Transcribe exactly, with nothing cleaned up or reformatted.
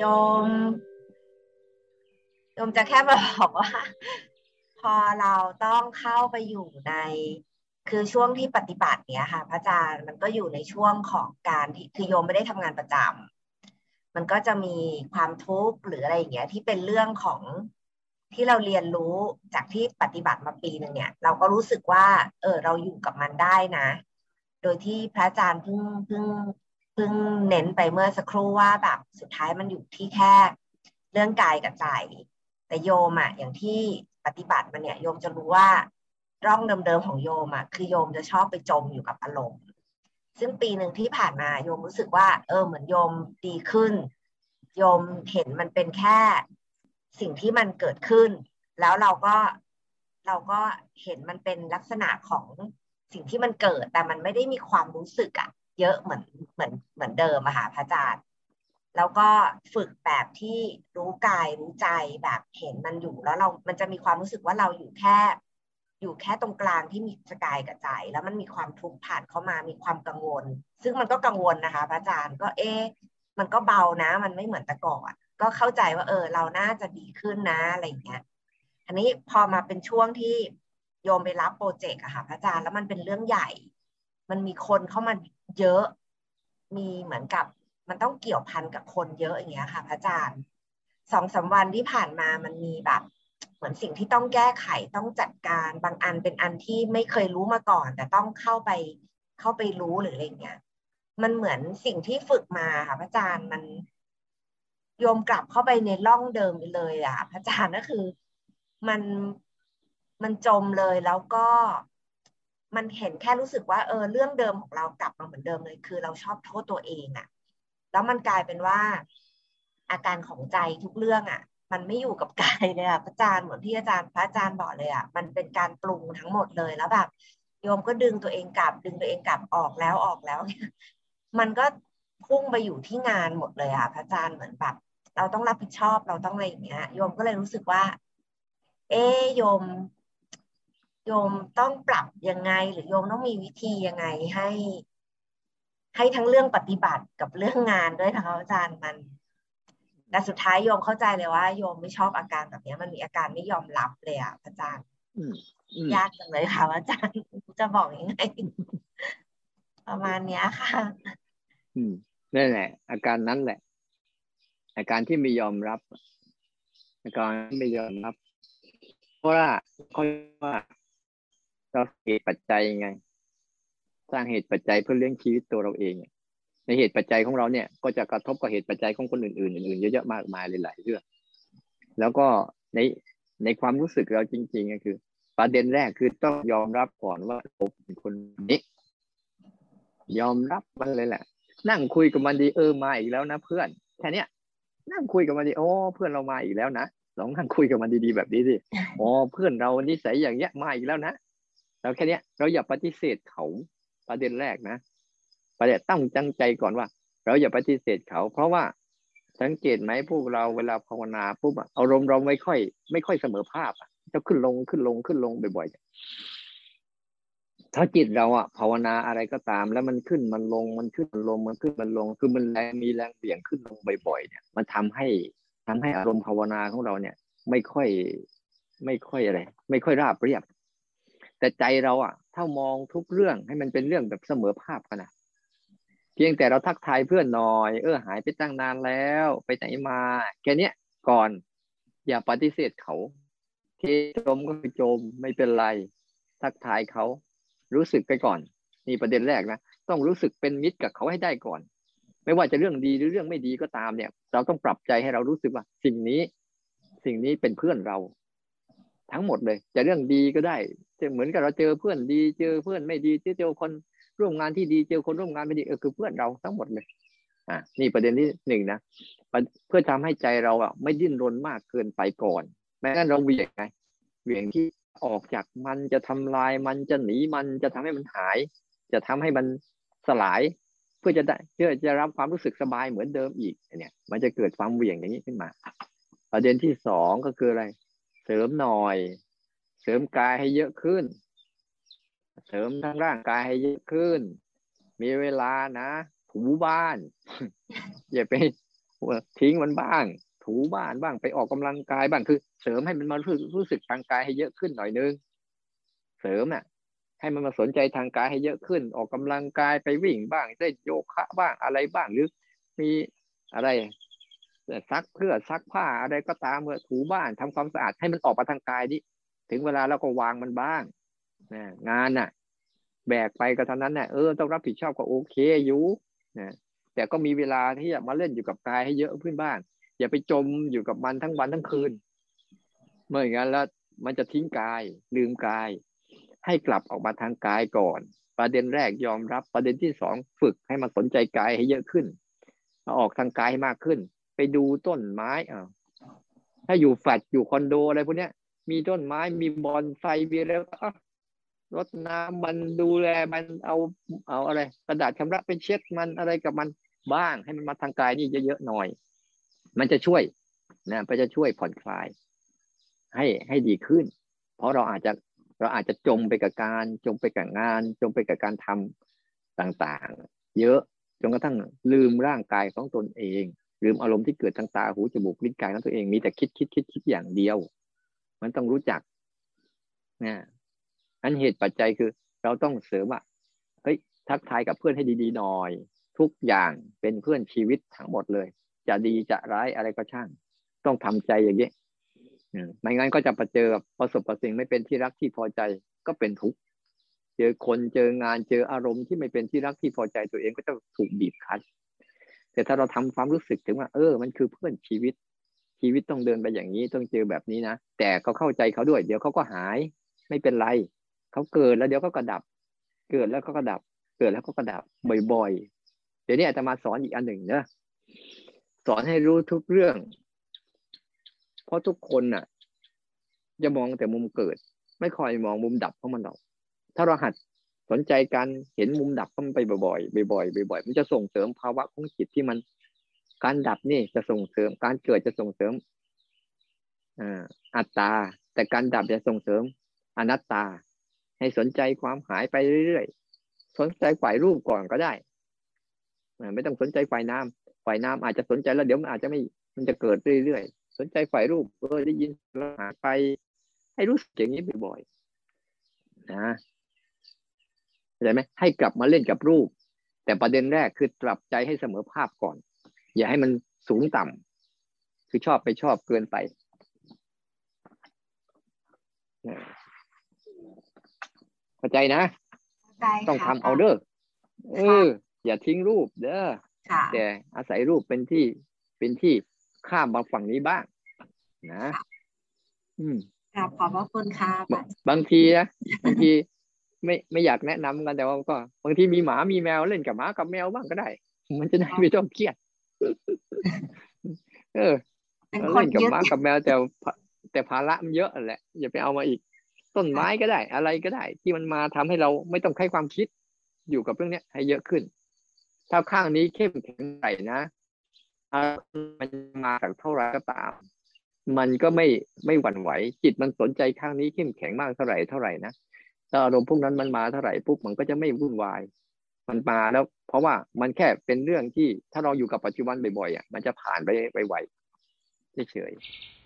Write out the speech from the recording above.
โยมโยมจะแค่มาบอกว่าพอเราต้องเข้าไปอยู่ในคือช่วงที่ปฏิบัติเนี้ยค่ะพระอาจารย์มันก็อยู่ในช่วงของการที่คือโยมไม่ได้ทำงานประจำมันก็จะมีความทุกข์หรืออะไรอย่างเงี้ยที่เป็นเรื่องของที่เราเรียนรู้จากที่ปฏิบัติมาปีนึงเนี่ยเราก็รู้สึกว่าเออเราอยู่กับมันได้นะโดยที่พระอาจารย์เพิ่งเพิ่งเพิ่งเน้นไปเมื่อสักครู่ว่าแบบสุดท้ายมันอยู่ที่แค่เรื่องกายกับใจแต่โยมอะอย่างที่ปฏิบัติมาเนี่ยโยมจะรู้ว่าร่องเดิมๆของโยมอะคือโยมจะชอบไปจมอยู่กับอารมณ์ซึ่งปีหนึ่งที่ผ่านมาโยมรู้สึกว่าเออเหมือนโยมดีขึ้นโยมเห็นมันเป็นแค่สิ่งที่มันเกิดขึ้นแล้วเราก็เราก็เห็นมันเป็นลักษณะของสิ่งที่มันเกิดแต่มันไม่ได้มีความรู้สึกอะเยอะเหมือนเหมือนเหมือนเดิมอะค่ะพระอาจารย์แล้วก็ฝึกแบบที่รู้กายรู้ใจแบบเห็นมันอยู่แล้วเรามันจะมีความรู้สึกว่าเราอยู่แค่อยู่แค่ตรงกลางที่มีกายกับใจแล้วมันมีความทุกข์ผ่านเข้ามามีความกังวลซึ่งมันก็กังวลนะคะพระอาจารย์ก็เอ๊ะมันก็เบานะมันไม่เหมือนแต่ก่อนก็เข้าใจว่าเออเราน่าจะดีขึ้นนะอะไรอย่างเงี้ยอันนี้พอมาเป็นช่วงที่โยมไปรับโปรเจกต์อะค่ะพระอาจารย์แล้วมันเป็นเรื่องใหญ่มันมีคนเข้ามาเยอะมีเหมือนกับมันต้องเกี่ยวพันกับคนเยอะอย่างเงี้ยค่ะพระอาจารย์ สองสาม วันที่ผ่านมามันมีแบบเหมือนสิ่งที่ต้องแก้ไขต้องจัดการบางอันเป็นอันที่ไม่เคยรู้มาก่อนแต่ต้องเข้าไปเข้าไปรู้หรืออะไรเงี้ยมันเหมือนสิ่งที่ฝึกมาค่ะพระอาจารย์มันโยมกลับเข้าไปในร่องเดิมไปเลยอ่ะพระอาจารย์ก็คือมันมันจมเลยแล้วก็มันเห็นแค่รู้สึกว่าเออเรื่องเดิมของเรากลับมาเหมือนเดิมเลยคือเราชอบโทษตัวเองอ่ะแล้วมันกลายเป็นว่าอาการของใจทุกเรื่องอ่ะมันไม่อยู่กับกายเลยอ่ะพระอาจารย์เหมือนที่อาจารย์พระอาจารย์บอกเลยอ่ะมันเป็นการปรุงทั้งหมดเลยแล้วแบบโยมก็ดึงตัวเองกลับดึงตัวเองกลับออกแล้วออกแล้วมันก็พุ่งไปอยู่ที่งานหมดเลยอ่ะพระอาจารย์เหมือนแบบเราต้องรับผิดชอบเราต้องอะไรอย่างเงี้ยโยมก็เลยรู้สึกว่าเอ๊ยโยมโยมต้องปรับยังไงหรือโยมต้องมีวิธียังไงให้ให้ทั้งเรื่องปฏิบัติกับเรื่องงานด้วยนะคะอาจารย์มันแต่สุดท้ายโยมเข้าใจเลยว่าโยมไม่ชอบอาการแบบนี้มันมีอาการไม่ยอมรับเลยอ่ะอาจารย์ยากจังเลยค่ะอาจารย์จะบอกยังไงประมาณนี้ค่ะอืมนั่นแหละอาการนั้นแหละอาการที่ไม่ยอมรับอาการไม่ยอมรับเพราะว่าเขาว่าเราเหตุปัจจัยยังไงสร้างเหตุปัจจัยเพื่อเลี้ยงชีวิตตัวเราเองในเหตุปัจจัยของเราเนี่ยก็จะกระทบกับเหตุปัจจัยของคนอื่นๆอื่นๆเยอะๆมากมายหลายๆเรื่องแล้วก็ในในความรู้สึกเราจริงๆก็คือประเด็นแรกคือต้องยอมรับก่อนว่าผมเป็นคนนี้ยอมรับมันเลยแหละนั่งคุยกับมันดีเออมาอีกแล้วนะเพื่อนแค่เนี้ยนั่งคุยกับมันดีโอ้เพื่อนเรามาอีกแล้วนะลองนั่งคุยกับมันดีๆแบบนี้สิอ๋อเพื่อนเรานิสัยอย่างเนี้ยมาอีกแล้วนะแล้วแค่เนี้ยเราอย่าปฏิเสธเขาประเด็นแรกนะประเด็นตั้งจังใจก่อนว่าเราอย่าปฏิเสธเขาเพราะว่าสังเกตไหมพวกเราเวลาภาวนาปุ๊บอารมณ์เราไม่ค่อยไม่ค่อยเสมอภาพจะขึ้นลงขึ้นลงขึ้นลงบ่อยๆถ้าจิตเราอ่ะภาวนาอะไรก็ตามแล้วมันขึ้นมันลงมันขึ้นมันลงมันขึ้นมันลงคือมันแรงมีแรงเบี่ยงขึ้นลงบ่อยๆเนี่ยมันทำให้ทำให้อารมณ์ภาวนาของเราเนี่ยไม่ค่อยไม่ค่อยอะไรไม่ค่อยราบเรียบแต่ใจเราอ่ะถ้ามองทุกเรื่องให้มันเป็นเรื่องแบบเสมอภาพกันนะเพียงแต่เราทักทายเพื่อนหน่อยเออหายไปตั้งนานแล้วไปไหนมาแค่เนี้ยก่อนอย่าปฏิเสธเขาที่จมก็คือจมไม่เป็นไรทักทายเขารู้สึกไปก่อนนี่ประเด็นแรกนะต้องรู้สึกเป็นมิตรกับเขาให้ได้ก่อนไม่ว่าจะเรื่องดีหรือเรื่องไม่ดีก็ตามเนี่ยเราต้องปรับใจให้เรารู้สึกว่าสิ่งนี้สิ่งนี้เป็นเพื่อนเราทั้งหมดเลยจะเรื่องดีก็ได้เหมือนกับเราเจอเพื่อนดีเจอเพื่อนไม่ดีเจอคนร่วมงานที่ดีเจอคนร่วมงานไม่ดีเออคือเพื่อนเราทั้งหมดเลยอ่ะนี่ประเด็นที่หนึ่งนะเพื่อทำให้ใจเราอ่ะไม่ดิ้นรนมากเกินไปก่อนไม่งั้นเราเหวี่ยงไงเหวี่ยงที่ออกจากมันจะทำลายมันจะหนีมันจะทำให้มันหายจะทำให้มันสลายเพื่อจะได้เพื่อจะรับความรู้สึกสบายเหมือนเดิมอีกเนี่ยมันจะเกิดความเหวี่ยงอย่างนี้ขึ้นมาประเด็นที่สองก็คืออะไรเสริมหน่อยเสริมกายให้เยอะขึ้นเสริมทั้งร่างกายให้เยอะขึ้นมีเวลานะถูบ้านอย่าไป ทิ้งมันบ้างถูบ้านบ้างไปออกกำลังกายบ้างคือเสริมให้มันมารู้สึกทางกายให้เยอะขึ้นหน่อยนึงเสริมน่ะให้มันมาสนใจทางกายให้เยอะขึ้นออกกำลังกายไปวิ่งบ้างเล่นโยคะบ้างอะไรบ้างหรือมีอะไรซักเพื่อซักผ้าอะไรก็ตามเมื่อถูบ้านทำความสะอาดให้มันออกมาทางกายดิถึงเวลาเราก็วางมันบ้างงานน่ะแบกไปก็เท่านั้นน่ะเออต้องรับผิดชอบก็โอเคอยู่นะแต่ก็มีเวลาที่จะมาเล่นอยู่กับกายให้เยอะขึ้นบ้างอย่าไปจมอยู่กับมันทั้งวันทั้งคืนเมื่ออย่างนั้นแล้วมันจะทิ้งกายลืมกายให้กลับออกมาทางกายก่อนประเด็นแรกยอมรับประเด็นที่สองฝึกให้มันสนใจกายให้เยอะขึ้นออกทางกายให้มากขึ้นไปดูต้นไม้อ่ะถ้าอยู่แฟลตอยู่คอนโดอะไรพวกเนี้ยมีต้นไม้มีบอนไซมีแล้วรดน้ำมันดูแลมันเอาเอาอะไรกระดาษชำระเป็นเช็ดมันอะไรกับมันบ้างให้มันมาทางกายนี่เยอะๆหน่อยมันจะช่วยนะมันจะช่วยผ่อนคลายให้ให้ดีขึ้นเพราะเราอาจจะเราอาจจะจมไปกับการจมไปกับงานจมไปกับการทำต่างๆเยอะจนกระทั่งลืมร่างกายของตนเองลืมอารมณ์ที่เกิดทางตาหูจมูกลิ้นกายของตัวเองมีแต่คิดคิดคิดคิดอย่างเดียวมันต้องรู้จักนะอันเหตุปัจจัยคือเราต้องเสริมว่าเฮ้ยทักทายกับเพื่อนให้ดีๆหน่อยทุกอย่างเป็นเพื่อนชีวิตทั้งหมดเลยจะดีจะร้ายอะไรก็ช่างต้องทำใจอย่างนี้ไม่งั้นก็จะไปเจอประสบกับสิ่งไม่เป็นที่รักที่พอใจก็เป็นทุกข์เจอคนเจองานเจออารมณ์ที่ไม่เป็นที่รักที่พอใจตัวเองก็จะถูกบีบคั้นแต่ถ้าเราทำความรู้สึกถึงว่าเออมันคือเพื่อนชีวิตชีวิตต้องเดินไปอย่างนี้ต้องเจอแบบนี้นะแต่เขาเข้าใจเขาด้วยเดี๋ยวเขาก็หายไม่เป็นไรเขาเกิดแล้วเดี๋ยวก็กระดับเกิดแล้วก็กระดับเกิดแล้วก็กระดับบ่อยๆเดี๋ยวนี้อาจจะมาสอนอีกอันหนึ่งนะสอนให้รู้ทุกเรื่องเพราะทุกคนน่ะจะมองแต่มุมเกิดไม่ค่อยมองมุมดับของมันหรอกถ้าเราหัดสนใจการเห็นมุมดับมันไปบ่อยๆบ่อยๆบ่อยๆมันจะส่งเสริมภาวะของจิตที่มันการดับนี่จะส่งเสริมการเกิดจะส่งเสริมอ่าอัตตาแต่การดับจะส่งเสริมอนัตตาให้สนใจความหายไปเรื่อยๆสนใจฝ่ายรูปก่อนก็ได้ไม่ต้องสนใจฝ่ายน้ำฝ่ายน้ำอาจจะสนใจแล้วเดี๋ยวมันอาจจะไม่มันจะเกิดเรื่อยๆสนใจฝ่ายรูปเออได้ยินหายไปให้รู้สึกอย่างนี้บ่อยๆนะเข้าใจไหมให้กลับมาเล่นกับรูปแต่ประเด็นแรกคือปรับใจให้เสมอภาพก่อนอย่าให้มันสูงต่ำคือชอบไปชอบเกินไปเข้าใจนะต้องทำเอาเด้อเอออย่าทิ้งรูปเด้อแต่อาศัยรูปเป็นที่เป็นที่ข้ามมาฝั่งนี้บ้างนะอืมขอบพระคุณค่ะบางทีนะบางทีไม่ไม่อยากแนะนำกันแต่ว่าก็บางทีมีหมามีแมวเล่นกับหมากับแมวบ้างก็ได้มันจะได้ไม่ต้องเครียดเออเล่นกับหมากับแมวแต่แต่ภาระมันเยอะแหละอย่าไปเอามาอีกต้นไม้ก็ได้อะไรก็ได้ที่มันมาทำให้เราไม่ต้องใช้ความคิดอยู่กับเรื่องเนี้ยให้เยอะขึ้นถ้าข้างนี้เข้มแข็งใหญ่นะมันมาจากเท่าไรก็ตามมันก็ไม่ไม่หวั่นไหวจิตมันสนใจข้างนี้เข้มแข็งมากเท่าไหร่เท่าไหร่นะถ้าอารมณ์พวกนั้นมันมาเท่าไหร่ปุ๊บมันก็จะไม่วุ่นวายมันมาแล้วเพราะว่ามันแค่เป็นเรื่องที่ถ้าเราอยู่กับปัจจุบันบ่อยๆอ่ะมันจะผ่านไปไปไวเฉยๆ